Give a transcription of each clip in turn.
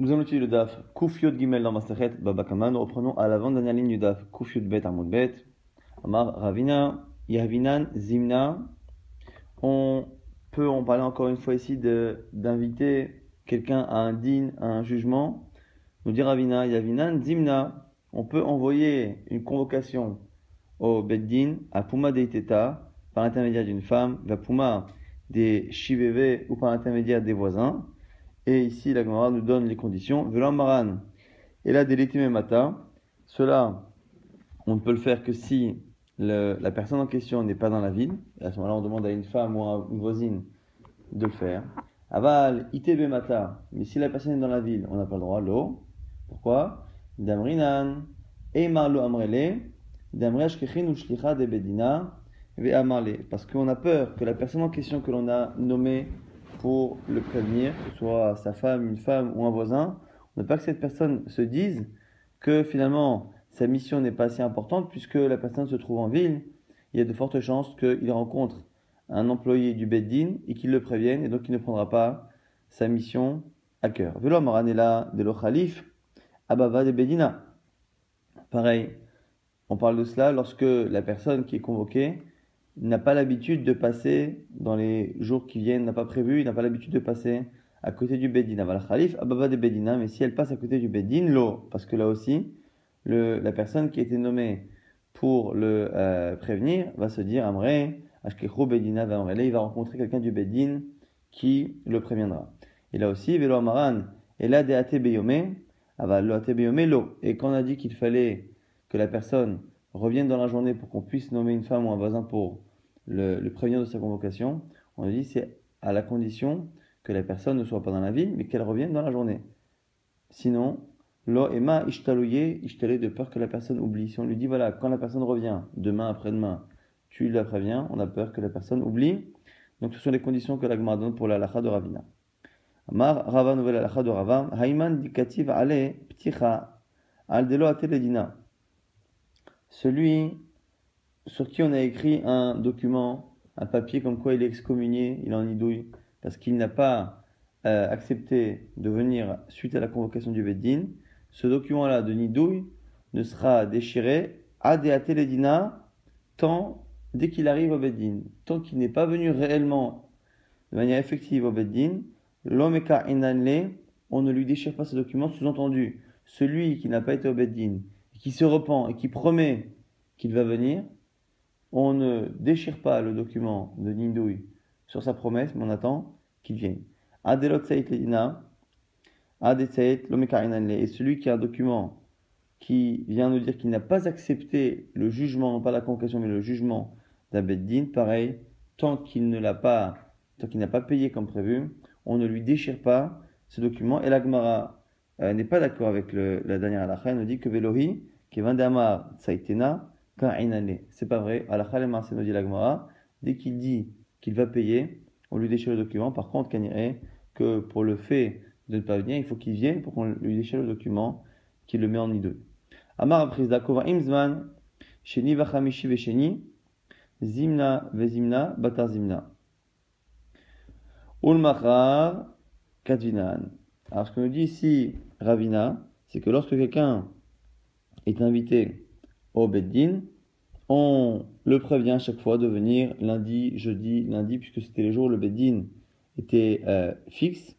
Nous allons utiliser le DAF Koufiot Gimel dans Masachet Baba Kama. Nous reprenons à l'avant-dernière ligne du DAF Koufiot Bet Amud Bet. Amar Ravina, Yahvinan, Zimna. On peut en parler encore une fois ici d'inviter quelqu'un à un din, à un jugement. Nous dit Ravina, Yahvinan, Zimna. On peut envoyer une convocation au Beddin, à Puma Deiteta, par l'intermédiaire d'une femme, la Puma des Shiveve ou par l'intermédiaire des voisins. Et ici, la Gemara nous donne les conditions. Velamaran, et là, delitimemata, cela, on ne peut le faire que si la personne en question n'est pas dans la ville. Et à ce moment-là, on demande à une femme ou à une voisine de le faire. Aval, itebemata, mais si la personne est dans la ville, on n'a pas le droit. L'eau. Pourquoi? Damrinan, emarlo amrele, damresh kechin ou shlicha de bedina, ve amarle. Parce qu'on a peur que la personne en question que l'on a nommée pour le prévenir, que ce soit sa femme, une femme ou un voisin, on n'a pas que cette personne se dise que finalement sa mission n'est pas si importante puisque la personne se trouve en ville. Il y a de fortes chances qu'il rencontre un employé du Beddin et qu'il le prévienne et donc il ne prendra pas sa mission à cœur. Velo Maranela de l'Ochalif, Abava de Bedina. Pareil, on parle de cela lorsque la personne qui est convoquée n'a pas l'habitude de passer dans les jours qui viennent, n'a pas prévu, il n'a pas l'habitude de passer à côté du Beddin. Aval Khalif, Ababa de Beddin, mais si elle passe à côté du Beddin, l'eau, parce que là aussi, la personne qui a été nommée pour le prévenir va se dire Amre, Ashkechou Beddina, va Amrele, il va rencontrer quelqu'un du Beddin qui le préviendra. Et là aussi, Velo Amaran, et là de Ate Beyome, Aval Lo Ate Beyome, l'eau. Et quand on a dit qu'il fallait que la personne revienne dans la journée pour qu'on puisse nommer une femme ou un voisin pour le prévenir de sa convocation, on dit c'est à la condition que la personne ne soit pas dans la ville, mais qu'elle revienne dans la journée. Sinon, lo ema ishtalouye, ishtalé de peur que la personne oublie. Si on lui dit voilà, quand la personne revient, demain, après-demain, tu la préviens, on a peur que la personne oublie. Donc ce sont les conditions que la Gemara donne pour la halakha de Ravina. Amar Rava, nouvelle halakha de Rava, Hayman dikativ ale pticha al delo ateledina. Celui sur qui on a écrit un document, un papier comme quoi il est excommunié, il est en idouille, parce qu'il n'a pas accepté de venir suite à la convocation du Beddin, ce document-là de nidouille ne sera déchiré à des ateledina tant dès qu'il arrive au Beddin. Tant qu'il n'est pas venu réellement de manière effective au Beddin, l'omeka enanle, on ne lui déchire pas ce document, sous-entendu, celui qui n'a pas été au Beddin, qui se repent et qui promet qu'il va venir, on ne déchire pas le document de Nindouille sur sa promesse, mais on attend qu'il vienne. Et celui qui a un document qui vient nous dire qu'il n'a pas accepté le jugement, non pas la convocation, mais le jugement d'un Beddin, pareil, tant qu'il n'a pas payé comme prévu, on ne lui déchire pas ce document. Et la Gemara n'est pas d'accord avec la dernière halakha, elle nous dit que Velohi, qui est Vandamar Tsaïtena, Ka'inane. C'est pas vrai. Halakha le Marseille nous dit la Gemara, dès qu'il dit qu'il va payer, on lui déchire le document. Par contre, Kanire, que pour le fait de ne pas venir, il faut qu'il vienne pour qu'on lui déchire le document, qu'il le met en idole. Amar Aprizda, Kova Imzman, Sheni Vachamishi Vesheni, Zimna Vezimna, Batar Zimna. Ulmachar, Kadvinan. Alors ce que nous dit ici Ravina, c'est que lorsque quelqu'un est invité au Beddin, on le prévient à chaque fois de venir lundi, jeudi, puisque c'était les jours où le Beddin était fixe.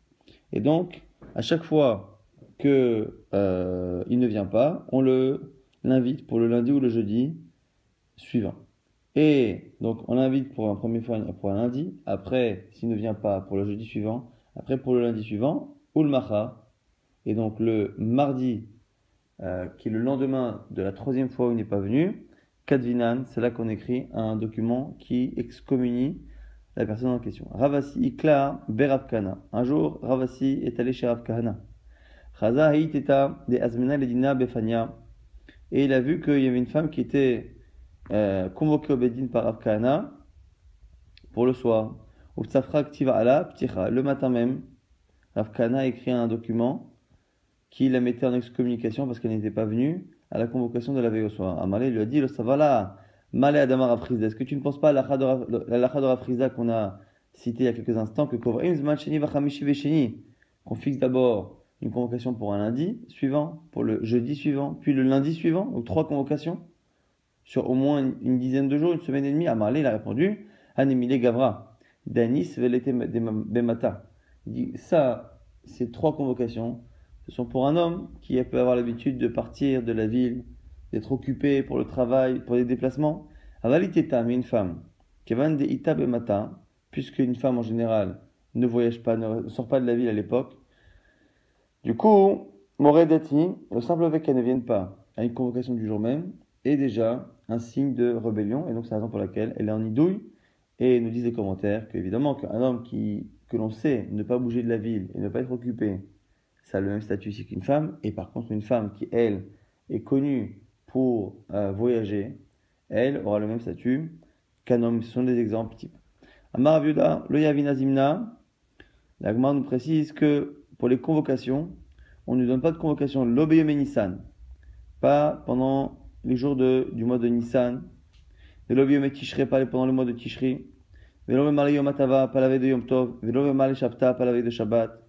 Et donc, à chaque fois qu'il ne vient pas, on l'invite pour le lundi ou le jeudi suivant. Et donc, on l'invite pour un premier fois pour un lundi, après, s'il ne vient pas, pour le jeudi suivant, après pour le lundi suivant, Ulmacha, et donc le mardi, qui est le lendemain de la troisième fois où il n'est pas venu, Kadvinan, c'est là qu'on écrit un document qui excommunie la personne en question. Ravasi Ikla Berav Kahana. Un jour, Ravasi est allé chez Rav Kahana. Chaza Haiteta de Azmena Ledina Befania. Et il a vu qu'il y avait une femme qui était convoquée au Beddin par Rav Kahana pour le soir. Upsafra Ktiva Ala Pticha. Le matin même, Rav Kahana a écrit un document qui la mettait en excommunication parce qu'elle n'était pas venue à la convocation de la veille au soir. Amalé lui a dit, le savala, malé Adama Rav Frizda. Est-ce que tu ne penses pas à la halakha de Rav Frizda qu'on a citée il y a quelques instants, que qu'on fixe d'abord une convocation pour un lundi suivant, pour le jeudi suivant, puis le lundi suivant, donc 3 convocations sur au moins une dizaine de jours, une semaine et demie. Amarle, il a répondu, Anémile Gavra, Danis Velete Bemata. Il dit, ça, ces 3 convocations, ce sont pour un homme qui peut avoir l'habitude de partir de la ville, d'être occupé pour le travail, pour les déplacements. Avaliteta, mais une femme, Kevan de Ita Bemata, puisque une femme en général ne voyage pas, ne sort pas de la ville à l'époque. Du coup, Moredati, le simple évêque qu'elle ne vienne pas à une convocation du jour même, est déjà un signe de rébellion, et donc c'est la raison pour laquelle elle est en idouille, et nous disent les commentaires qu'évidemment qu'un homme que l'on sait ne pas bouger de la ville et ne pas être occupé, ça a le même statut ici qu'une femme, et par contre une femme qui, elle, est connue pour voyager, elle aura le même statut qu'un homme. Ce sont des exemples types. Amar Rav Yehuda, le Yavina Zimna, la Gemara nous précise que pour les convocations, on ne donne pas de convocation l'Obeyom Nissan, pas pendant les jours du mois de Nissan, et l'Obeyom Tishrei, pas pendant le mois de Tishrei, et l'Obeyom Malé Yom Atava, pas la veille de Yom Tov, et l'Obeyom Malé Shabta, pas la veille de Shabbat.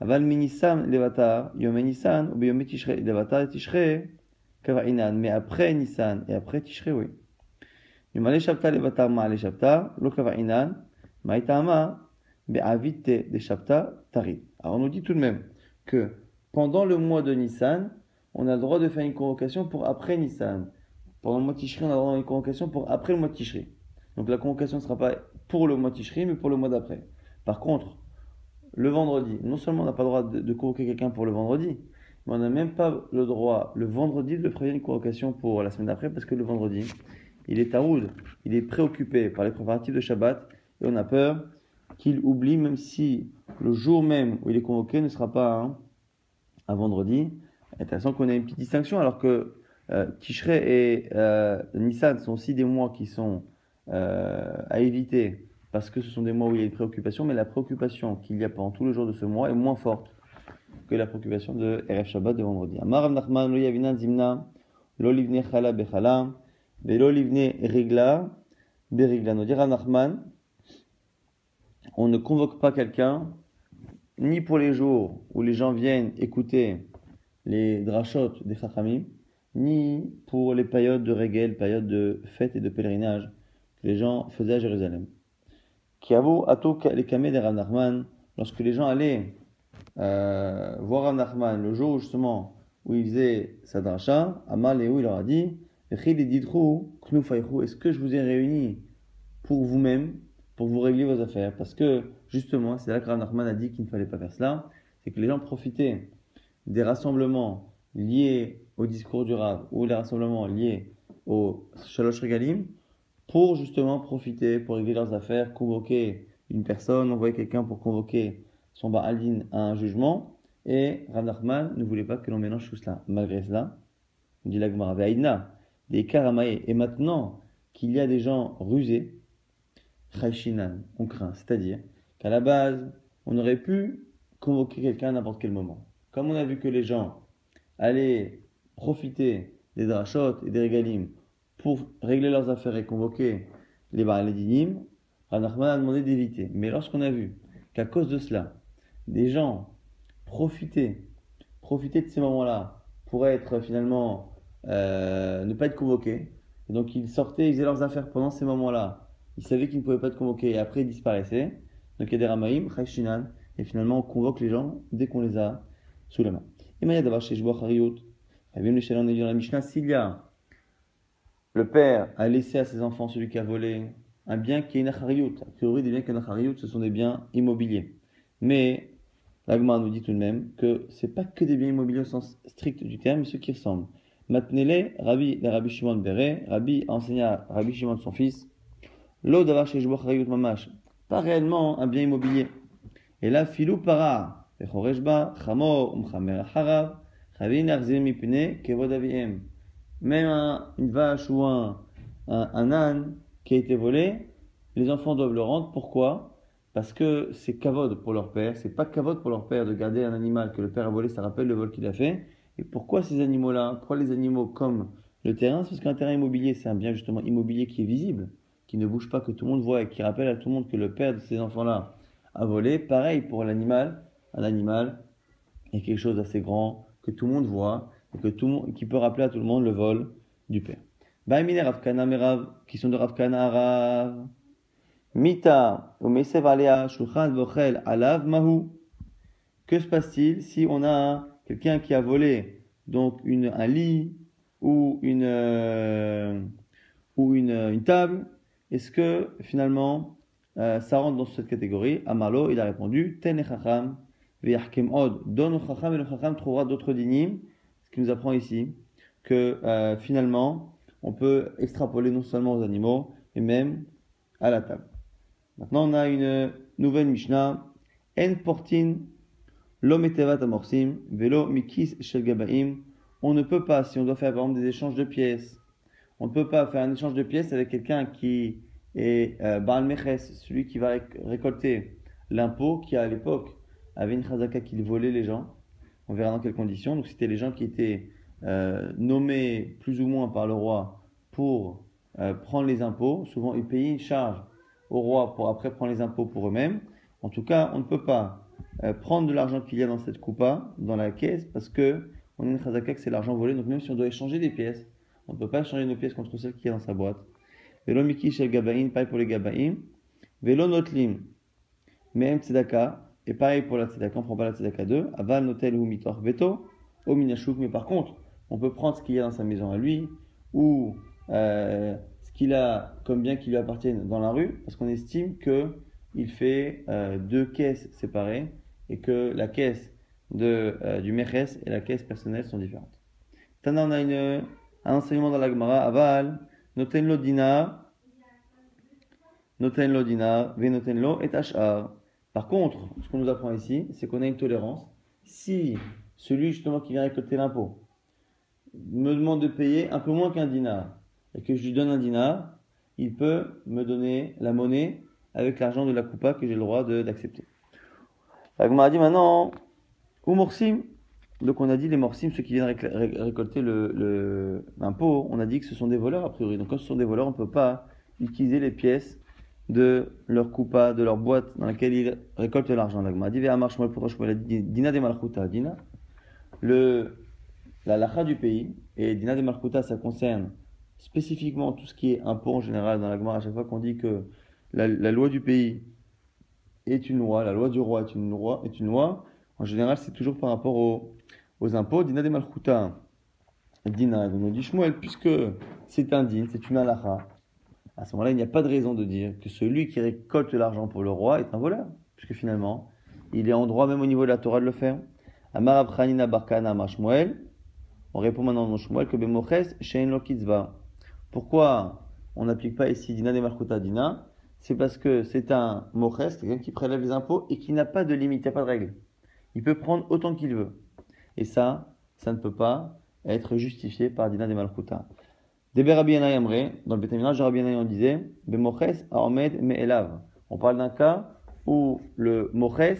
Aval Minissan Levatar, Yom Nissan, Obeyom Tishrei, Levatar Tishrei, Kavainan, mais après Nissan et après Tishrei, oui. Yomale Shabta Levatar Maale Shabta, Lokavainan, Maitama, Be'avite de Shabta Tari. Alors on nous dit tout de même que pendant le mois de Nissan, on a le droit de faire une convocation pour après Nissan. Pendant le mois de Tishrei, on a le droit de faire une convocation pour après le mois de Tishrei. Donc la convocation ne sera pas pour le mois de Tishrei, mais pour le mois d'après. Par contre, le vendredi, non seulement on n'a pas le droit de convoquer quelqu'un pour le vendredi, mais on n'a même pas le droit le vendredi de le prévenir une convocation pour la semaine d'après, parce que le vendredi, il est taoud, il est préoccupé par les préparatifs de Shabbat, et on a peur qu'il oublie, même si le jour même où il est convoqué ne sera pas un vendredi. Intéressant qu'on ait une petite distinction, alors que Tishrei et Nissan sont aussi des mois qui sont à éviter, parce que ce sont des mois où il y a une préoccupation, mais la préoccupation qu'il y a pendant tout le jour de ce mois est moins forte que la préoccupation de Erev Shabbat de vendredi. Amar Rav Nachman, lo yavinan zimna, lo livne chala bechala, velo livne regla berigla. Nous dit Rav Nachman, on ne convoque pas quelqu'un, ni pour les jours où les gens viennent écouter les drachotes des Chachamim, ni pour les périodes de régel, périodes de fêtes et de pèlerinage que les gens faisaient à Jérusalem. Kiavo ato les kameh de Rav Nachman, lorsque les gens allaient voir Rav Nachman le jour justement où il faisait sa dracha, Amal et où il leur a dit, est-ce que je vous ai réunis pour vous-même, pour vous régler vos affaires? Parce que justement, c'est là que Rav Nachman a dit qu'il ne fallait pas faire cela, c'est que les gens profitaient des rassemblements liés au discours du Rav ou les rassemblements liés au Shalosh Regalim pour justement profiter, pour régler leurs affaires, convoquer une personne, envoyer quelqu'un pour convoquer son Ba'alin à un jugement, et Rav Nachman ne voulait pas que l'on mélange tout cela. Malgré cela, il dit la Gemara, Ve'aïdna, des Karamae, et maintenant qu'il y a des gens rusés, Chayshinan, on craint, c'est-à-dire qu'à la base, on aurait pu convoquer quelqu'un à n'importe quel moment. Comme on a vu que les gens allaient profiter des drachotes et des régalim pour régler leurs affaires et convoquer les baraladinim, Rav Nachman a demandé d'éviter. Mais lorsqu'on a vu qu'à cause de cela, des gens profitaient de ces moments-là pour être finalement ne pas être convoqués, et donc ils sortaient, ils faisaient leurs affaires pendant ces moments-là, ils savaient qu'ils ne pouvaient pas être convoqués et après ils disparaissaient, donc il y a des Ramaïm, Chayshinan, et finalement on convoque les gens dès qu'on les a sous la main. Et Maya d'avoir chez Jboach Hariot, Rabim Lechalon est dans la Mishnah, s'il y a le père a laissé à ses enfants celui qui a volé un bien qui est une Hariot, a priori des biens qui sont une Hariot, ce sont des biens immobiliers, mais la Gemara nous dit tout de même que ce n'est pas que des biens immobiliers au sens strict du terme, mais ceux qui ressemblent. Matnele, Rabbi Shimon Beret, Rabbi enseigna Rabbi Shimon son fils, l'eau d'avoir chez Jboach Hariot Mamash, pas réellement un bien immobilier. Et là, filou para, vechoreshba, chamor, umchamer harav, chavin arzim mipune, kevod aviem. Même une vache ou un âne qui a été volé, les enfants doivent le rendre. Pourquoi? Parce que c'est kavod pour leur père, c'est pas kavod pour leur père de garder un animal que le père a volé, ça rappelle le vol qu'il a fait. Et pourquoi ces animaux-là? Pourquoi les animaux comme le terrain? C'est parce qu'un terrain immobilier, c'est un bien justement immobilier qui est visible, qui ne bouge pas, que tout le monde voit et qui rappelle à tout le monde que le père de ces enfants-là a volé. Pareil pour l'animal, un animal il y a quelque chose d'assez grand que tout le monde voit et que tout le monde, qui peut rappeler à tout le monde le vol du père. Baimine Rav Kana Merav, qui sont de Rav Kana Rav. Mita, Omesev Alea, Shulchan Bochel, Alav Mahu. Que se passe-t-il si on a quelqu'un qui a volé donc un lit ou une table? Est-ce que finalement ça rentre dans cette catégorie? Amalo, il a répondu Tene Chacham, Veyachkem Od. Donne au Chacham et le Chacham trouvera d'autres dinim. Ce qui nous apprend ici que finalement on peut extrapoler non seulement aux animaux mais même à la table. Maintenant, on a une nouvelle Mishnah. En portin lo metevat amorsim velo mikis shel gabaim. On ne peut pas, si on doit faire par exemple des échanges de pièces, on ne peut pas faire un échange de pièces avec quelqu'un qui est Baal Meches, celui qui va récolter l'impôt, qui à l'époque avait une chazaka qui volait les gens. On verra dans quelles conditions. Donc c'était les gens qui étaient nommés plus ou moins par le roi pour prendre les impôts. Souvent ils payaient une charge au roi pour après prendre les impôts pour eux-mêmes. En tout cas, on ne peut pas prendre de l'argent qu'il y a dans cette coupa, dans la caisse, parce que on a une chazaka que c'est l'argent volé, donc même si on doit échanger des pièces, on ne peut pas échanger nos pièces contre celles qui est dans sa boîte. Velo miki shel gabaim, pareil pour les gabaim. Velo notlim, mehem tzedaka, et pareil pour la tzedaka, on ne prend pas la tzedaka 2. Aval notel hu mitor veto, o minashuk, mais par contre, on peut prendre ce qu'il y a dans sa maison à lui, ou ce qu'il a comme bien qui lui appartiennent dans la rue, parce qu'on estime qu'il fait deux caisses séparées, et que la caisse du Meches et la caisse personnelle sont différentes. Tana, on a un enseignement dans la Gemara. Aval, noten lo dina, ve noten lo et hachar. Par contre, ce qu'on nous apprend ici, c'est qu'on a une tolérance. Si celui justement qui vient récolter l'impôt me demande de payer un peu moins qu'un dinar et que je lui donne un dinar, il peut me donner la monnaie avec l'argent de la coupa que j'ai le droit d'accepter. La Gemara dit maintenant. Ou morsim, donc on a dit les morsim, ceux qui viennent récolter l'impôt, on a dit que ce sont des voleurs a priori. Donc quand ce sont des voleurs, on ne peut pas utiliser les pièces de leur coupa, de leur boîte dans laquelle ils récoltent l'argent. La Gemara dit Dina de Malchuta, Dina. La lacha du pays, et Dina de Malchuta, ça concerne spécifiquement tout ce qui est impôt en général dans la Gemara. À chaque fois qu'on dit que la loi du pays est une loi, la loi du roi est une loi, en général, c'est toujours par rapport aux impôts. Dina de Malchuta, Dina, donc on dit Shmuel, puisque c'est un din, c'est une halakha. À ce moment-là, il n'y a pas de raison de dire que celui qui récolte l'argent pour le roi est un voleur, puisque finalement, il est en droit, même au niveau de la Torah, de le faire. Amar Rav Chanina bar Kana amar Shmuel, on répond maintenant dans Shmuel que Bemoches she'en lo kitzva. Pourquoi on n'applique pas ici Dina de Malchuta, Dina? C'est parce que c'est un moches, quelqu'un qui prélève les impôts et qui n'a pas de limite, il n'y a pas de règle. Il peut prendre autant qu'il veut. Et ça ne peut pas être justifié par Dina de Malchuta. Debe Rabbi Yenaï Amre, dans le Beit Midrash de Rabbi Yenaï, on disait Bemoches Ahmed Me'elav. On parle d'un cas où le moches,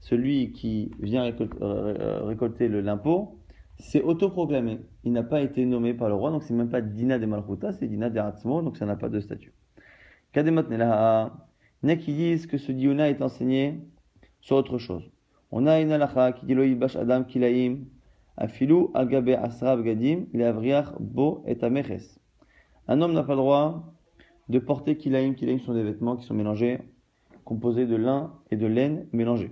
celui qui vient récolter l'impôt, s'est autoproclamé. Il n'a pas été nommé par le roi, donc c'est même pas Dina de Malchuta, c'est Dina de Hatzmo, donc ça n'a pas de statut. Kademat Nelaha, il y en a qui disent que ce diouna est enseigné sur autre chose. On a une halakha qui dit Lo yibash adam kilaim afilu al gabe asra bgadim leavriach bo et ameches. Un homme n'a pas le droit de porter kilaim. Kilaim sont des vêtements qui sont mélangés, composés de lin et de laine mélangés.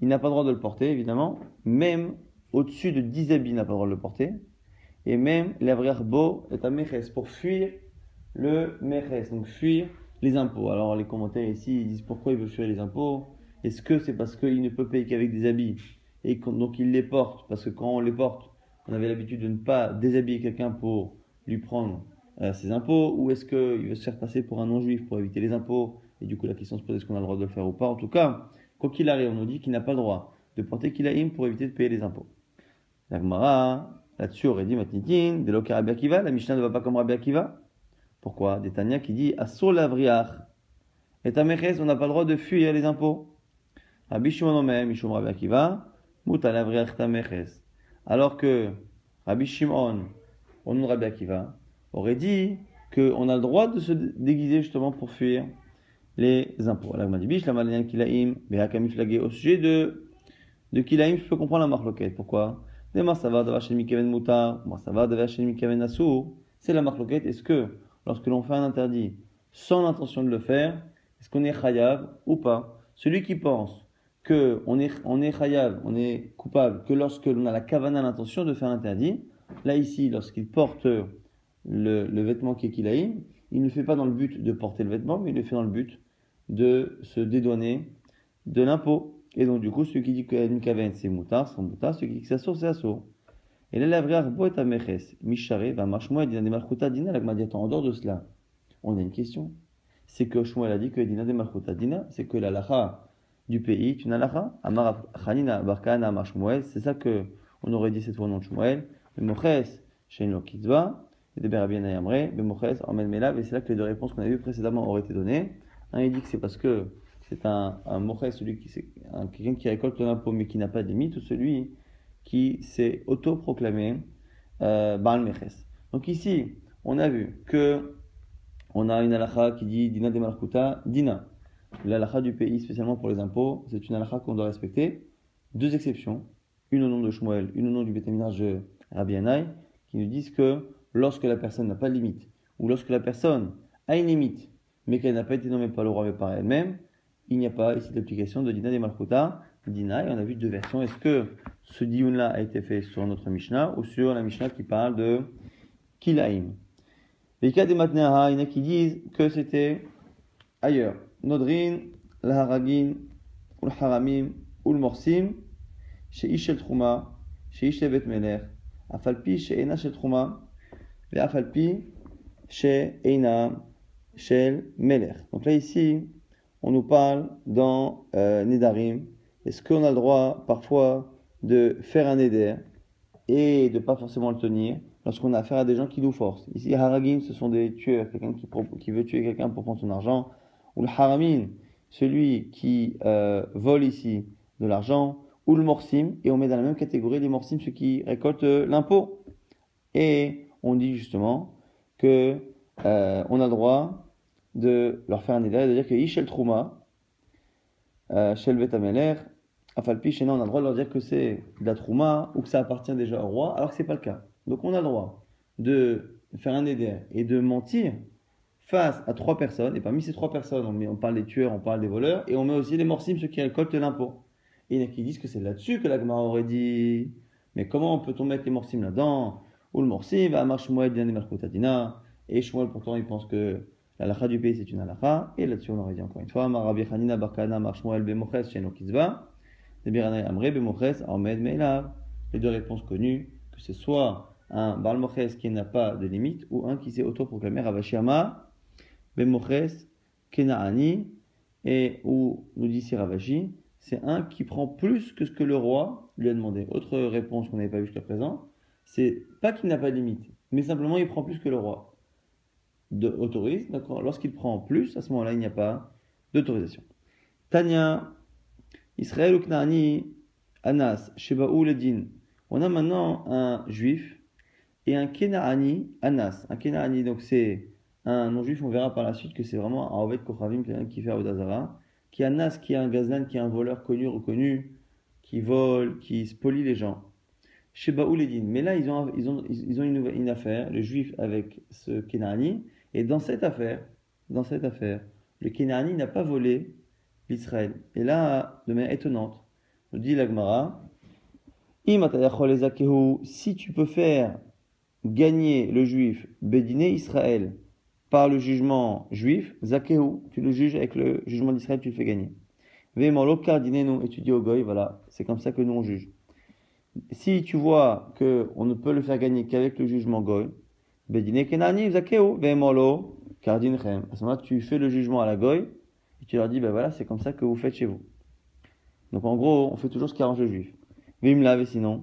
Il n'a pas le droit de le porter, évidemment, même au-dessus de 10 habits, il n'a pas le droit de le porter. Et même leavriach bo et ameches, pour fuir le meches, donc fuir les impôts. Alors les commentaires ici, ils disent pourquoi il veut fuir les impôts. Est-ce que c'est parce qu'il ne peut payer qu'avec des habits et donc il les porte? Parce que quand on les porte, on avait l'habitude de ne pas déshabiller quelqu'un pour lui prendre ses impôts. Ou est-ce qu'il veut se faire passer pour un non-juif pour éviter les impôts? Et du coup, la question se pose, est-ce qu'on a le droit de le faire ou pas? En tout cas, quoi qu'il arrive, on nous dit qu'il n'a pas le droit de porter kilaïm pour éviter de payer les impôts. La Gemara, là-dessus, aurait dit Matnitin, de l'Oka Rabbi Akiva, la Mishnah ne va pas comme Rabbi Akiva. Pourquoi? Des Tania qui dit Assur lavriach et ameches, on n'a pas le droit de fuir les impôts. Rabbi Shimon Omer, Mishum Rabbi Akiva, Mutar l'avriach tameches. Alors que Rabbi Shimon, au nom de Rabbi Akiva, aurait dit qu'on a le droit de se déguiser justement pour fuir les impôts. Alors, on dit Bish, la malanian kilaim, behakamiflagé au sujet de de Kilaïm, je peux comprendre la marloquette. Pourquoi? Des Marsava de Vachem Mikaven Moutar, Marsava de Vachem Mikaven Assour, c'est la marloquette. Est-ce que lorsque l'on fait un interdit sans l'intention de le faire, est-ce qu'on est chayav ou pas? Celui qui pense qu'on est chayav, on est coupable, que lorsque l'on a la kavana, l'intention de faire l'interdit, là ici, lorsqu'il porte le vêtement qui est kilaïm, il ne le fait pas dans le but de porter le vêtement, mais il le fait dans le but de se dédouaner de l'impôt. Et donc du coup, celui qui dit que Mikaven c'est moutard, c'est moutard, celui qui dit que ça sourd, c'est assourd. Et là, la vraie arbo est à meches, michare, va marchmoa, dina de malchuta, dina, la gmadiata. En dehors de cela, on a une question. C'est que Shmuel a dit que dina de malchuta, dina, c'est que la lacha du pays est une halacha. Amar Hanina Barkana Amar Shmuel, c'est ça que on aurait dit cette fois au nom de Shmuel. Bemoches, Shein lo Kitzba, et de Berabien Ayamre, Bemoches, Amel Melav, et c'est là que les deux réponses qu'on a vues précédemment auraient été données. Un, il dit que c'est parce que c'est un Moches, celui qui, c'est quelqu'un qui récolte l'impôt mais qui n'a pas de limite, ou celui qui s'est autoproclamé Baal Meches. Donc ici, on a vu que on a une halacha qui dit Dina de Malchuta, Dina. L'alakha du pays, spécialement pour les impôts, c'est une alakha qu'on doit respecter. Deux exceptions, une au nom de Shmuel, une au nom du Beit Midrash de Rabbi Yanaï, qui nous disent que lorsque la personne n'a pas de limite, ou lorsque la personne a une limite, mais qu'elle n'a pas été nommée par le roi mais par elle-même, il n'y a pas ici d'application de Dina de Malchuta, Dina, et on a vu deux versions. Est-ce que ce dioun-là a été fait sur notre Mishnah, ou sur la Mishnah qui parle de Kilaïm? Les cas des Matneaha, il y en a qui disent que c'était ailleurs. Nodrin, l'haragin, ou l'haramim, ou l'morsim, chez Ishel Trouma, chez Ishel Betmeler, Afalpi, chez Eina Shel Trouma, et Afalpi, chez Eina Shel Meler. Donc là, ici, on nous parle dans Nedarim. Est-ce qu'on a le droit, parfois, de faire un Neder et de ne pas forcément le tenir lorsqu'on a affaire à des gens qui nous forcent? Ici, haragim, ce sont des tueurs, quelqu'un qui veut tuer quelqu'un pour prendre son argent. Ou le haramin, celui qui vole ici de l'argent, ou le morsim, et on met dans la même catégorie les morsim, ceux qui récoltent l'impôt. Et on dit justement que on a le droit de leur faire un éder, et de dire que Ishel Trouma, Shel Betameler, Afalpi, Shena, on a le droit de leur dire que c'est de la Trouma, ou que ça appartient déjà au roi, alors que ce n'est pas le cas. Donc on a le droit de faire un éder et de mentir face à trois personnes, et parmi ces trois personnes, on parle des tueurs, on parle des voleurs, et on met aussi les morsim, ceux qui récoltent l'impôt. Et il y en a qui disent que c'est là-dessus que la Gemara aurait dit, mais comment peut-on mettre les morsim là-dedans? Ou le morsim, va marcher Shmuel, bien des mercotadina, et Shmuel pourtant il pense que l'alakha du pays c'est une alakha, et là-dessus on aurait dit encore une fois, Marabi Hanina Barkana, marche Shmuel, Bemoches, Shein lo Kitzba, Debiranai Amre, Bemoches, Ahmed Meilav. Les deux réponses connues, que ce soit un Baal Moches qui n'a pas de limite, ou un qui s'est autoproclamé Ravashiyama, Bemoches, Kenaani, et où nous dit Siravashi, c'est un qui prend plus que ce que le roi lui a demandé. Autre réponse qu'on n'avait pas vue jusqu'à présent, c'est pas qu'il n'a pas de limite, mais simplement il prend plus que le roi autorise. D'accord, lorsqu'il prend plus, à ce moment-là, il n'y a pas d'autorisation. Tania, Israël ou Kenaani, Anas, Shebaou Ledin. On a maintenant un juif et un Kenaani, Anas. Un Kenaani, donc c'est un non-juif, on verra par la suite que c'est vraiment un Oved Kochavim, quelqu'un qui fait Avodazara, qui est un nas, qui est un gazlan, qui est un voleur connu, reconnu, qui vole, qui spolie les gens. Shebaou Ledin. Mais là, ils ont une affaire, le juif avec ce Kenaani, et dans cette affaire, le Kenaani n'a pas volé l'Israël. Et là, de manière étonnante, nous dit la Gemara, si tu peux faire gagner le juif, Bédiné Israël, par le jugement juif, Zakehu, tu le juges avec le jugement d'Israël, tu le fais gagner. Vémorlo kardinenu, et tu dis au goy, voilà, c'est comme ça que nous on juge. Si tu vois qu'on ne peut le faire gagner qu'avec le jugement goy, Bedine Kenani, Zakehu, Vémorlo kardinechem. À ce moment-là, tu fais le jugement à la goy, et tu leur dis, ben voilà, c'est comme ça que vous faites chez vous. Donc en gros, on fait toujours ce qui arrange le juif. Vimla, et sinon,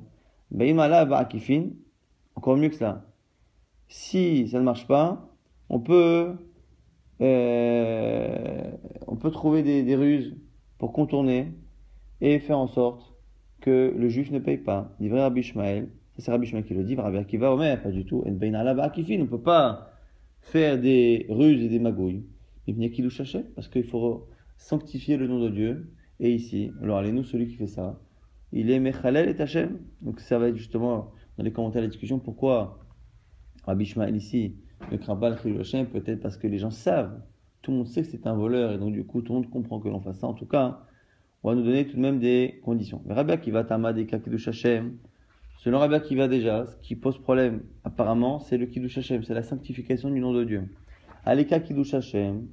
Beimala, Baakifin, encore mieux que ça. Si ça ne marche pas, on peut trouver des ruses pour contourner et faire en sorte que le juif ne paye pas. Dit vrai Rabbi Ishmael, c'est Rabbi Ishmael qui le dit, Rabbi Akiva Omer, pas du tout. On ne peut pas faire des ruses et des magouilles. Il venait qui nous cherchait, parce qu'il faut sanctifier le nom de Dieu. Et ici, alors allez-nous, celui qui fait ça, il est Mechalel et Hachem. Donc ça va être justement dans les commentaires de la discussion pourquoi Rabbi Ishmael ici ne craint pas le Chilul Hachem, peut-être parce que les gens savent, tout le monde sait que c'est un voleur et donc du coup tout le monde comprend que l'on fasse ça. En tout cas, on va nous donner tout de même des conditions. Mais Rabbi Akiva Tama des Kiddush Hachem, selon Rabbi Akiva déjà, ce qui pose problème apparemment c'est le Kiddush Hachem, c'est la sanctification du nom de Dieu. Aleka Kiddush Hachem,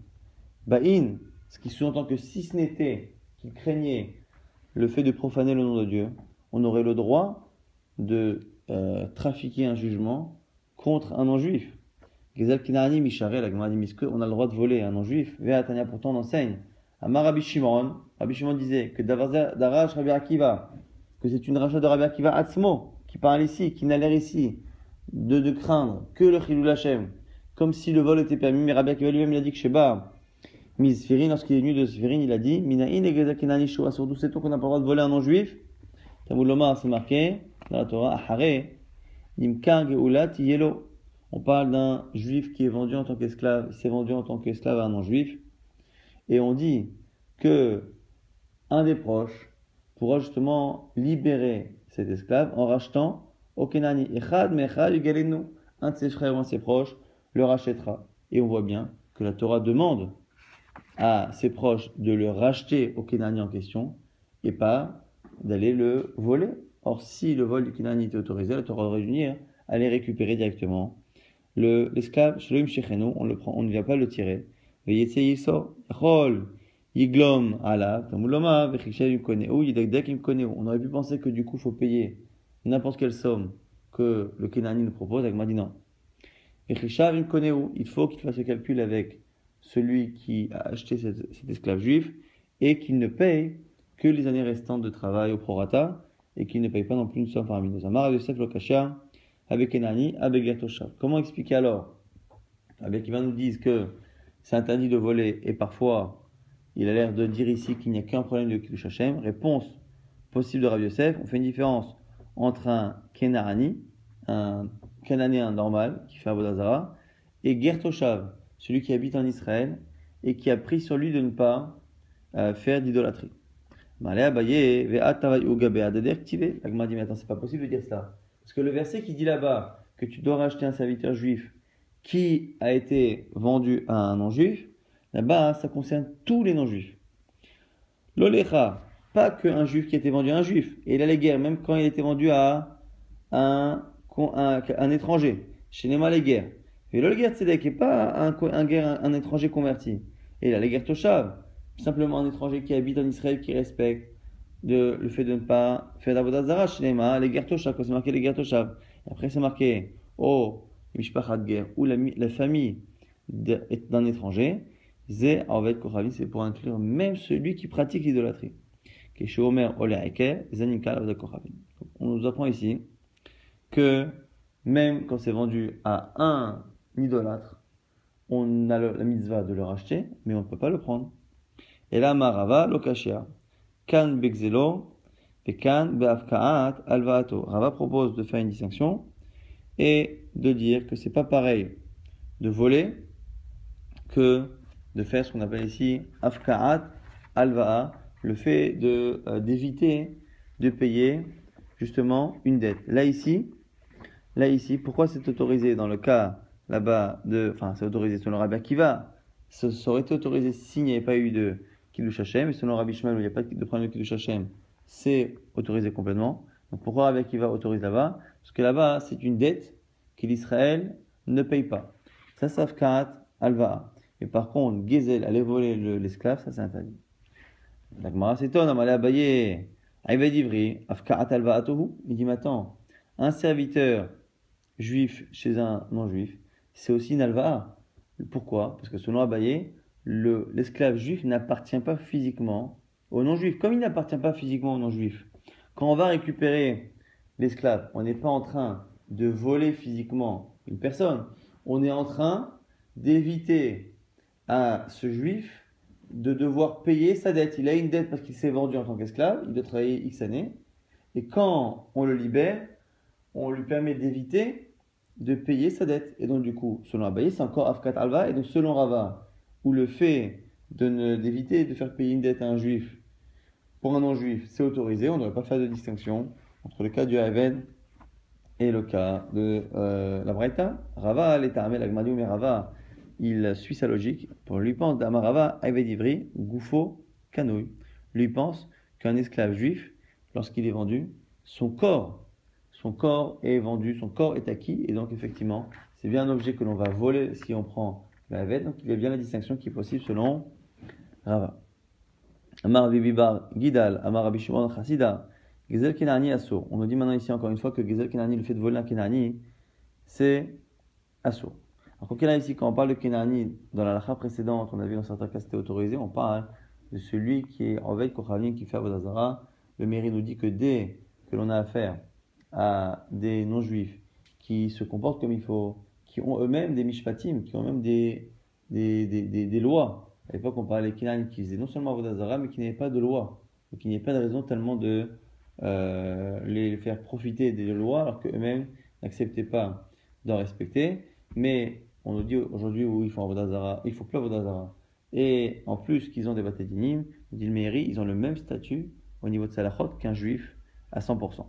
Ba'in, ce qui sous-entend que si ce n'était qu'il craignait le fait de profaner le nom de Dieu, on aurait le droit de trafiquer un jugement contre un non-juif. Gezal Kinarani Micharel, la Gemara dit qu'on a le droit de voler un non-juif. Vea Tania, pourtant on enseigne. Amar Rabbi Shimon, Rabbi Shimon disait que Davar Darash Rabbi Akiva, que c'est une rachat de Rabbi Akiva Atzmo, qui parle ici, qui n'a l'air ici de craindre que le Chilul Hashem, comme si le vol était permis. Mais Rabbi Akiva lui-même il a dit que Sheba, Misfirin, lorsqu'il est venu de Sfirin, il a dit Minaïn et Gezal Kinarani Shoa, surtout c'est qu'on n'a pas le droit de voler un non-juif. Taboul Lomar, c'est marqué dans la Torah, Ahare, Nimkar Geulat Yelo. On parle d'un juif qui est vendu en tant qu'esclave, il s'est vendu en tant qu'esclave à un non-juif. Et on dit qu'un des proches pourra justement libérer cet esclave en rachetant au Kenani. Echad mechad yugalenu, un de ses frères ou un de ses proches le rachètera. Et on voit bien que la Torah demande à ses proches de le racheter au Kenani en question et pas d'aller le voler. Or, si le vol du Kenani était autorisé, la Torah aurait dû venir aller récupérer directement l'esclave, Shalom Shechenu, on le prend, on ne vient pas le tirer. On aurait pu penser que du coup, il faut payer n'importe quelle somme que le Kenani nous propose. Avec dit non. Il faut qu'il fasse le calcul avec celui qui a acheté cet esclave juif et qu'il ne paye que les années restantes de travail au prorata et qu'il ne paye pas non plus une somme parmi nous. Amar Yosef lo kasha. Avec Kenani, avec Gatoshav. Comment expliquer alors? Avec Ivan nous disent que c'est interdit de voler et parfois il a l'air de dire ici qu'il n'y a qu'un problème de Kiddush Hashem. Réponse possible de Rav Yosef, on fait une différence entre un Kenani, un Cananéen normal qui fait Avodah Zara, et Gatoshav, celui qui habite en Israël et qui a pris sur lui de ne pas faire d'idolâtrie. Malé Abaye, Ve'at Tavai Ugabea, de dérectiver. L'Agma dit maintenant, c'est pas possible de dire ça. Parce que le verset qui dit là-bas que tu dois racheter un serviteur juif qui a été vendu à un non-juif, là-bas, ça concerne tous les non-juifs. L'olecha, pas qu'un juif qui a été vendu à un juif. Et il allait guerre, même quand il était vendu à un étranger. Chez Nema, les guerres. Et l'olguer tzedek n'est pas un étranger converti. Et il allait guerre toshav, simplement un étranger qui habite en Israël, qui respecte le fait de ne pas faire d'Avodah Zara, Shnema, les guerres toshav, quand c'est marqué les guerres toshav. Après c'est marqué, oh, Mishpachat Ger, ou la famille d'un étranger, Zé Arvet Kochavim, c'est pour inclure même celui qui pratique l'idolâtrie. Keshe Omer Oleaike, Zanikal Arvet Kochavim. On nous apprend ici que même quand c'est vendu à un idolâtre, on a la mitzvah de le racheter, mais on ne peut pas le prendre. Et là, Marava, Lokashia. Kan Begzelo, Pekan Beafkaat, Alvaato. Rava propose de faire une distinction et de dire que c'est pas pareil de voler que de faire ce qu'on appelle ici Afkaat, Alvaa, le fait d'éviter de payer justement une dette. Là ici, pourquoi c'est autorisé dans le cas là-bas c'est autorisé selon Rabbi Akiva, ça aurait été autorisé s'il n'y avait pas eu de Kiddush Hashem, et selon Rabbi Shmuel, il n'y a pas de problème de Kiddush Hashem, c'est autorisé complètement. Donc pourquoi Rabbi Akiva autorise là-bas? Parce que là-bas, c'est une dette que l'Israël ne paye pas. Ça, c'est Afkaat Alva. Et par contre, Gezel, aller voler l'esclave, ça, c'est interdit. La Gemara s'étonne, Amalé Abaye, Aïbed Ivri, Afkaat Alva Atohu. Il dit maintenant, un serviteur juif chez un non-juif, c'est aussi une Alva. Pourquoi? Parce que selon Abaye, l'esclave juif n'appartient pas physiquement aux non-juifs. Comme il n'appartient pas physiquement aux non-juifs, quand on va récupérer l'esclave, on n'est pas en train de voler physiquement une personne. On est en train d'éviter à ce juif de devoir payer sa dette. Il a une dette parce qu'il s'est vendu en tant qu'esclave, il doit travailler X années. Et quand on le libère, on lui permet d'éviter de payer sa dette. Et donc du coup, selon Abaye, c'est encore Afkat Alva. Et donc selon Rava, où le fait d'éviter de faire payer une dette à un juif Pour un non-juif, c'est autorisé. On ne devrait pas faire de distinction entre le cas du Haven et le cas de la Braïta. Rava, l'étamé, l'agmadium et Rava, il suit sa logique. Pour lui pense d'Amarava, Avedivri, Goufo, Kanouï. Lui pense qu'un esclave juif, lorsqu'il est vendu, son corps est vendu, son corps est acquis. Et donc, effectivement, c'est bien un objet que l'on va voler si on prend le Haven. Donc, il y a bien la distinction qui est possible selon Rava. Amar Bibibar Gidal, Amar Rabbi Shimon Chassida, Gezel Kenani Assour. On nous dit maintenant ici encore une fois que Gezel Kenani, le fait de voler un Kenani, c'est Assour. Alors qu'on a ici, quand on parle de Kenani, dans la halakha précédente, on a vu dans certains cas c'était autorisé, on parle de celui qui est en veille Kochalim, qui fait Avodah Zarah. Le Méri nous dit que dès que l'on a affaire à des non-juifs qui se comportent comme il faut, qui ont eux-mêmes des mishpatim, qui ont même des lois. À l'époque, on parlait des Kenanim qui faisaient non seulement Avodah Zarah, mais qui n'avaient pas de loi. Donc, il n'y avait pas de raison tellement de les faire profiter des lois, alors qu'eux-mêmes n'acceptaient pas d'en respecter. Mais on nous dit aujourd'hui, oui, il faut Avodah Zarah, il ne faut plus Avodah Zarah. Et en plus qu'ils ont des Batei Dinim, dit le Meiri, ils ont le même statut au niveau de Salachot qu'un juif à 100%.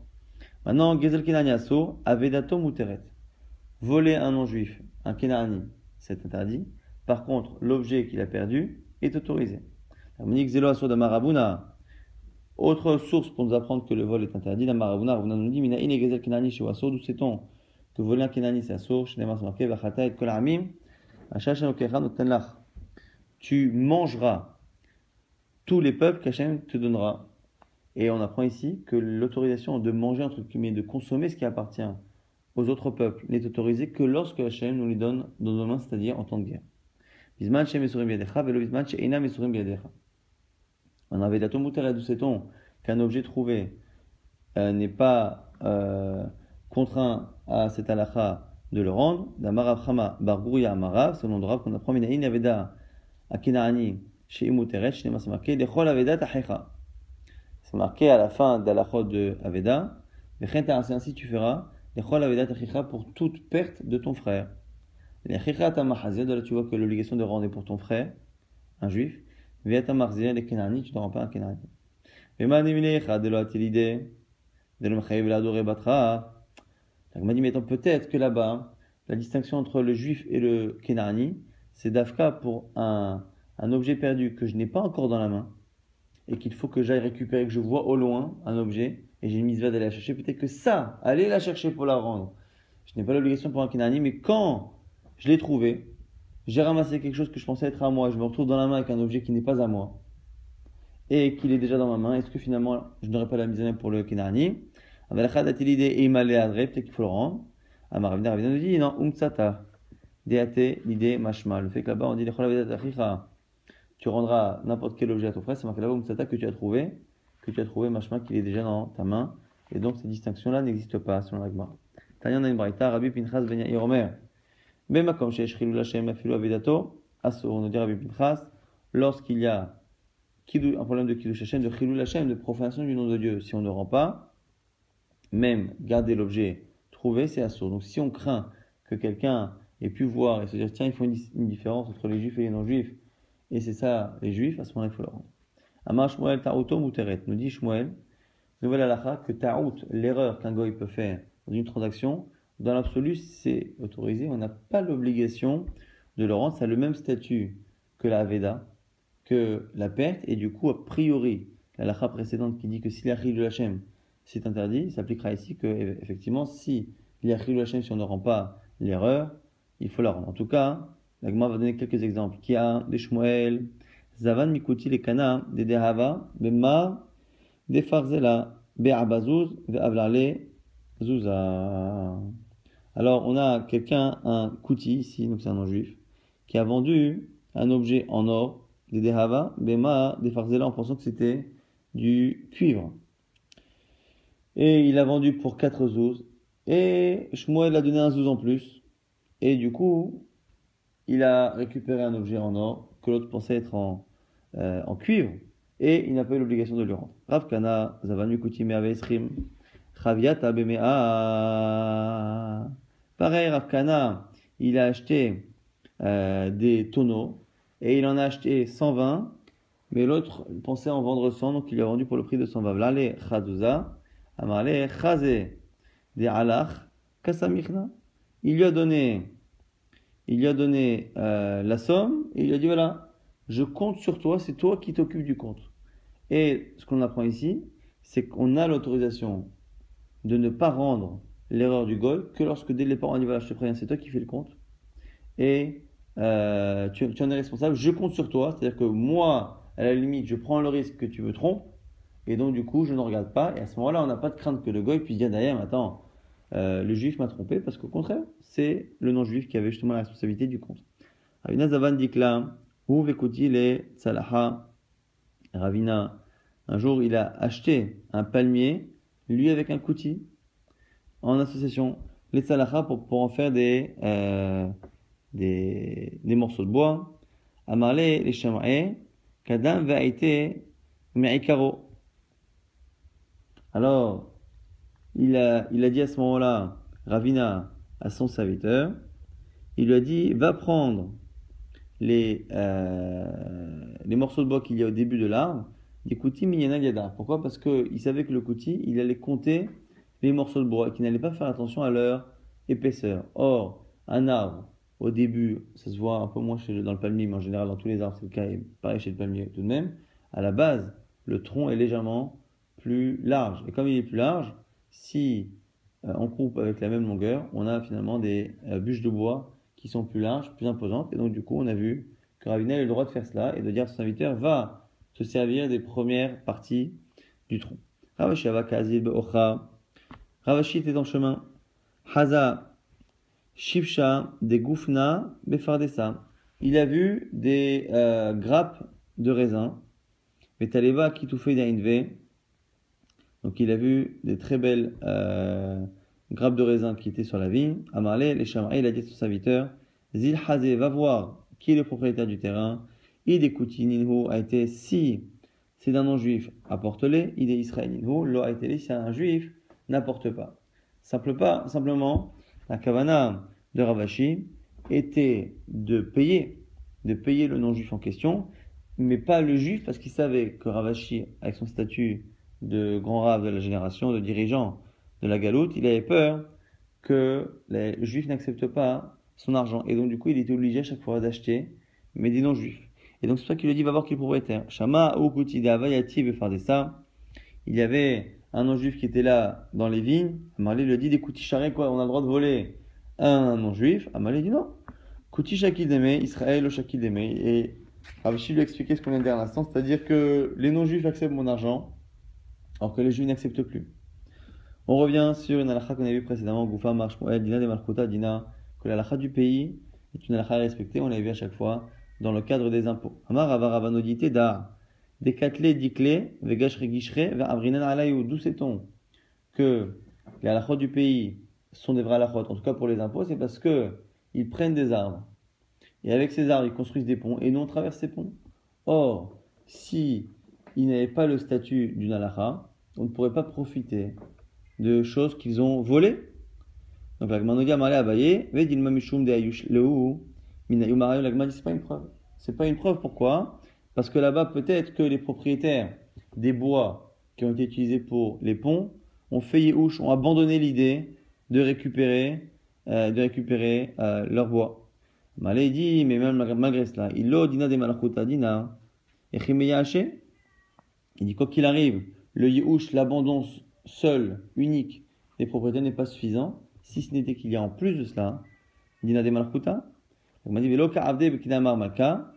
Maintenant, Gezel Kenani Asur, Avedato Muteret. Voler un non-juif, un Kenani, c'est interdit. Par contre, l'objet qu'il a perdu est autorisé. Autre source pour nous apprendre que le vol est interdit, la Marabuna nous dit Mina ine gezel kenani chez Wasso, d'où sait-on que voler un kenani c'est assour, chez les marques marquées, Bachata et Kolamim, Hachachem Okechan Otenlach. Tu mangeras tous les peuples qu'Hachem te donnera. Et on apprend ici que l'autorisation de manger, entre guillemets, de consommer ce qui appartient aux autres peuples n'est autorisée que lorsque Hachem nous les donne dans nos mains, c'est-à-dire en temps de guerre. On avait dato mutera, d'où sait-on qu'un objet trouvé n'est pas contraint à cette halakha de le rendre. D'amarav chama bargouria amarav, selon le rab qu'on apprend minaïn aveda akinaani chez muteret chez c'est marqué dechol aveda tahecha. C'est marqué à la fin de l'halakha de aveda. Ainsi tu feras dechol aveda tahecha pour toute perte de ton frère. Les chichata mahazia, de là tu vois que l'obligation de rendre est pour ton frère, un juif. Viata marzia, les kenani, tu ne rends pas un kenani. Mais manimilechad, de là a-t-il idée de le mechaïb l'adoré batra. Donc, m'a dit, mais peut-être que là-bas, la distinction entre le juif et le kenani, c'est d'Afka pour un objet perdu que je n'ai pas encore dans la main, et qu'il faut que j'aille récupérer, que je vois au loin un objet, et j'ai une mitzvah d'aller la chercher. Peut-être que ça, aller la chercher pour la rendre, je n'ai pas l'obligation pour un kenani, mais quand je l'ai trouvé, j'ai ramassé quelque chose que je pensais être à moi, je me retrouve dans la main avec un objet qui n'est pas à moi et qu'il est déjà dans ma main. Est-ce que finalement je n'aurais pas la mise en œuvre pour le Kenani? Avalachad a-t-il idée et malé adré, peut-être qu'il faut le rendre. Amar Ravina nous dit non, umtsata, déaté l'idée mashma. Le fait que là-bas on dit tu rendras n'importe quel objet à ton frère, c'est marqué là-bas umtsata que tu as trouvé mashma qu'il est déjà dans ta main et donc cette distinction-là n'existe pas selon l'agma. Tanya on a une braïta, Rabbi Pinchas ben Yair Omer. Bemakom sheyesh chilul Hashem afilu avedato asur. On nous dit Rabbi Pinchas, lorsqu'il y a un problème de kiddush Hashem, de chilul Hashem, de profanation du nom de Dieu, si on ne rend pas, même garder l'objet trouvé, c'est asur. Donc si on craint que quelqu'un ait pu voir et se dire tiens, il faut une différence entre les juifs et les non-juifs, et c'est ça les juifs, à ce moment-là il faut le rendre. Amar Shmuel ta'outo muteret, nous dit Shmuel, nouvelle halakha, que ta'out, l'erreur qu'un goy peut faire dans une transaction, dans l'absolu, c'est autorisé. On n'a pas l'obligation de le rendre. Ça a le même statut que la Aveda, que la perte. Et du coup, a priori, la halakha précédente qui dit que si l'achilul Hashem, c'est interdit, s'appliquera ici que, effectivement, si l'achilul Hashem, si on ne rend pas l'erreur, il faut la rendre. En tout cas, la Gemara va donner quelques exemples. Kia, des Shmuel, Zavan, Mikuti, les Kana, des Dehava, Bemma, des Farzela, Be'abazouz, Ve'avlarle, Zouza. Alors, on a quelqu'un, un Kuti ici, donc c'est un non-juif, qui a vendu un objet en or, des Dehava, Bema, des Farzela, en pensant que c'était du cuivre. Et il l'a vendu pour 4 zouz, et Shmuel a donné un zouz en plus, et du coup, il a récupéré un objet en or que l'autre pensait être en cuivre, et il n'a pas eu l'obligation de le rendre. Rav Kana, Zavanu Kuti Me'ave Esrim, Chaviata Bemea. Pareil, Rav Kana, il a acheté des tonneaux et il en a acheté 120 Mais l'autre pensait en vendre 100, donc il lui a vendu pour le prix de 100 vav. L'ale chazouza, amale chazé, de alach, kasamichna. Il lui a donné la somme, et il lui a dit voilà, je compte sur toi, c'est toi qui t'occupes du compte. Et ce qu'on apprend ici, c'est qu'on a l'autorisation de ne pas rendre l'erreur du goy que lorsque dès les parents disent voilà, je te préviens, c'est toi qui fais le compte. Et tu en es responsable, je compte sur toi, c'est-à-dire que moi, à la limite, je prends le risque que tu me trompes, et donc du coup, je ne regarde pas. Et à ce moment-là, on n'a pas de crainte que le goy puisse dire derrière, attends, le juif m'a trompé, parce qu'au contraire, c'est le non-juif qui avait justement la responsabilité du compte. Ravina Zavan dit que là, où vekuti les tzalaha, Ravina, un jour, il a acheté un palmier, lui avec un kouti, en association, les tzalaha pour en faire des morceaux de bois. Amarle les shamae, Kadam va été Meikaro. Alors, il a dit à ce moment-là, Ravina, à son serviteur, il lui a dit, va prendre les morceaux de bois qu'il y a au début de l'arbre, des kouti minyana yada. Pourquoi ? Parce qu'il savait que le kouti, il allait compter les morceaux de bois et qu'il n'allait pas faire attention à leur épaisseur. Or, un arbre, au début, ça se voit un peu moins dans le palmier, mais en général dans tous les arbres, c'est le cas, et pareil chez le palmier tout de même. À la base, le tronc est légèrement plus large. Et comme il est plus large, si on coupe avec la même longueur, on a finalement des bûches de bois qui sont plus larges, plus imposantes. Et donc du coup, on a vu que Ravina a eu le droit de faire cela et de dire à son serviteur, va se servir des premières parties du tronc. Ravashava Kazib Ocha. Ravashi était en chemin. Haza. Shivcha des Goufna Befardessa. Il a vu des grappes de raisins. Betaleva qui tout fait d'Ainve. Donc il a vu des très belles grappes de raisins qui étaient sur la vigne. Amarle, les Shamae, il a dit à son serviteur Zilhazé, va voir qui est le propriétaire du terrain. Idekuti Ninhu a été si c'est d'un non-juif, apporte-les. Ide Israël Ninhu, lo a été si un juif, n'apporte pas. Simplement. La kavana de Ravashi était de payer le non-juif en question, mais pas le juif, parce qu'il savait que Ravashi, avec son statut de grand rave de la génération, de dirigeant de la galoute, il avait peur que les juifs n'acceptent pas son argent. Et donc, du coup, il était obligé à chaque fois d'acheter, mais des non-juifs. Et donc, c'est toi qui lui dit, va voir qui est le propriétaire. Shama, Okuti, Davayati, Befardessa. Il y avait un non-juif qui était là dans les vignes. Amalé lui a dit des kouticharais, quoi, on a le droit de voler un non-juif. Amalé dit non. Koutichakidemé, Israël, Oshakidemé. Et Ravashi lui a expliqué ce qu'on vient de dire à l'instant, c'est-à-dire que les non-juifs acceptent mon argent, alors que les juifs n'acceptent plus. On revient sur une halakha qu'on a vue précédemment, Goufa, Marche, Moël, Dina, de Malkota, Dina, que l'halakha du pays est une halakha à respecter, on l'avait vu à chaque fois, dans le cadre des impôts. Amar, Avarabanodité, Da. Des katlé, diklé, vegashre, gishre, ve abrinan alayou. D'où sait-on que les halakhot du pays sont des vrais halakhot, en tout cas pour les impôts, c'est parce qu'ils prennent des arbres. Et avec ces arbres, ils construisent des ponts et nous on traverse ces ponts. Or, s'ils n'avaient pas le statut d'une halakha, on ne pourrait pas profiter de choses qu'ils ont volées. Donc l'agma nous dit amalé abaye, ve dilma mishum de ayush lehu, minayou marayu. L'agma dit c'est pas une preuve. C'est pas une preuve, pourquoi ? Parce que là-bas, peut-être que les propriétaires des bois qui ont été utilisés pour les ponts ont fait yéhouch, ont abandonné l'idée de récupérer leurs bois. Malé dit, mais même malgré cela, il lo dina de malachuta dina, et chimeya haché. Il dit, quoi qu'il arrive, le yéhouch, l'abandon seul, unique, des propriétaires n'est pas suffisant, si ce n'était qu'il y a en plus de cela, dina de malachuta. Il m'a dit, velo ka avde bekinamar malka.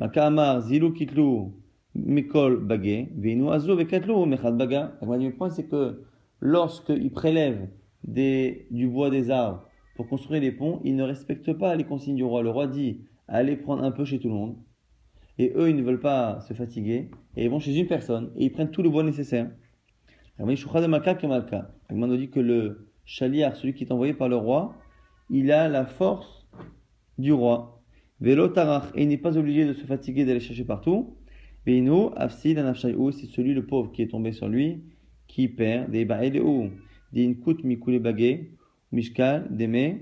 Makamar zilou kitlou mikol bagé, veinu azou vekatlou mechad baga. Le point c'est que lorsqu'ils prélèvent du bois des arbres pour construire les ponts, ils ne respectent pas les consignes du roi. Le roi dit allez prendre un peu chez tout le monde. Et eux, ils ne veulent pas se fatiguer. Et ils vont chez une personne et ils prennent tout le bois nécessaire. Agman nous dit que le chaliar, celui qui est envoyé par le roi, il a la force du roi. Vélo tarach, et il n'est pas obligé de se fatiguer d'aller chercher partout. Veinu afsid anafshayou, c'est celui le pauvre qui est tombé sur lui, qui perd des baelou, des inkut mikule bagé, mishkal deme.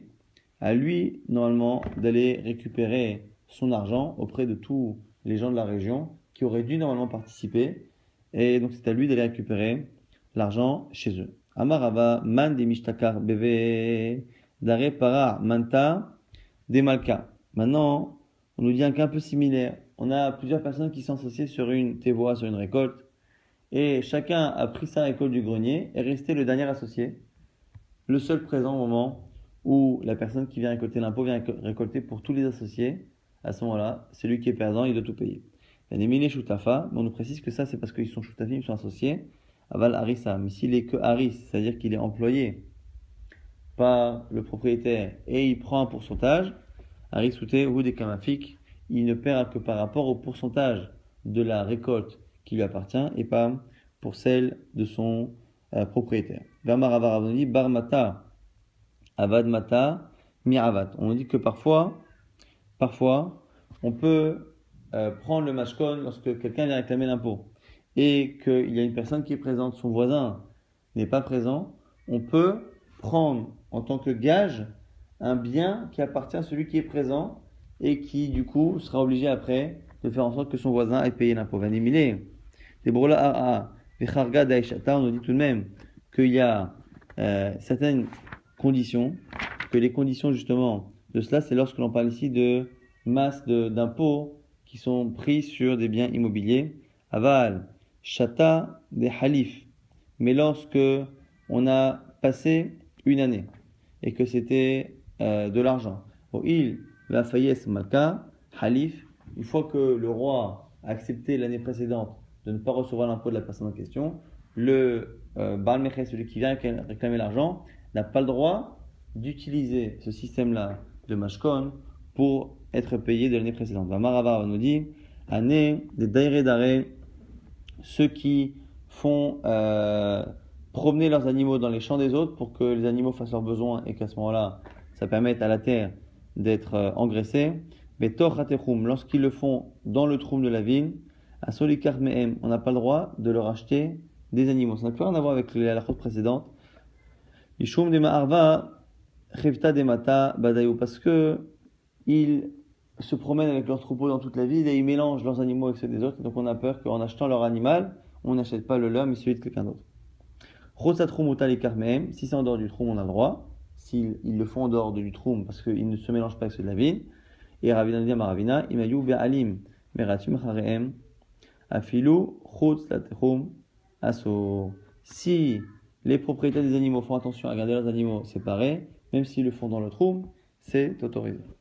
À lui normalement d'aller récupérer son argent auprès de tous les gens de la région qui aurait dû normalement participer. Et donc, c'est à lui d'aller récupérer l'argent chez eux. Amarava, man de mishtakar beve, dare para, manta, demalka. Maintenant, on nous dit un cas un peu similaire. On a plusieurs personnes qui sont associées sur une tevoa, sur une récolte. Et chacun a pris sa récolte du grenier et resté le dernier associé. Le seul présent au moment où la personne qui vient récolter l'impôt vient récolter pour tous les associés. À ce moment-là, celui qui est perdant, il doit tout payer. Il y a des milliers choutafa, mais on nous précise que ça, c'est parce qu'ils sont choutafim, ils sont associés. Aval harissa, mais s'il est que haris, c'est-à-dire qu'il est employé par le propriétaire et il prend un pourcentage, haris souté ou des kamafik, il ne perd que par rapport au pourcentage de la récolte qui lui appartient et pas pour celle de son propriétaire. Vermaravaravani, barmata, avadmata, miravat. On dit que parfois, on peut prendre le mashkon lorsque quelqu'un vient réclamer l'impôt et qu'il y a une personne qui est présente, son voisin n'est pas présent, on peut prendre en tant que gage un bien qui appartient à celui qui est présent et qui du coup sera obligé après de faire en sorte que son voisin ait payé l'impôt. Vanimile, des brola vecharga daishata, on nous dit tout de même qu'il y a certaines conditions, que les conditions justement de cela, c'est lorsque l'on parle ici de masse d'impôts qui sont pris sur des biens immobiliers. Aval, shata des halif. Mais lorsque on a passé une année et que c'était de l'argent. Il va fayes malka halif. Une fois que le roi a accepté l'année précédente de ne pas recevoir l'impôt de la personne en question, le baal mechet, celui qui vient réclamer l'argent, n'a pas le droit d'utiliser ce système-là de mashkon pour être payé de l'année précédente. Marava nous dit année des dairé d'arrêt, ceux qui font promener leurs animaux dans les champs des autres pour que les animaux fassent leurs besoins et qu'à ce moment-là, ça permette à la terre d'être engraissée. Betor hatechum, lorsqu'ils le font dans le trouble de la ville, à solikar mehem, on n'a pas le droit de leur acheter des animaux. Ça n'a plus rien à voir avec la route précédente. Ishum de ma'arva, chevta de mata, badayou, parce que ils se promènent avec leurs troupeaux dans toute la ville et ils mélangent leurs animaux avec ceux des autres. Donc on a peur qu'en achetant leur animal, on n'achète pas le leur mais celui de quelqu'un d'autre. Rosatroum utali karmehem, si c'est en dehors du troum, on a le droit. S'ils le font en dehors du troum, parce qu'ils ne se mélangent pas avec ceux de la ville. Et Ravina dit à Maravina, imayou be'alim, meratim charehem, afilu chutz latroum aso. Si les propriétaires des animaux font attention à garder leurs animaux séparés, même s'ils le font dans le troum, c'est autorisé.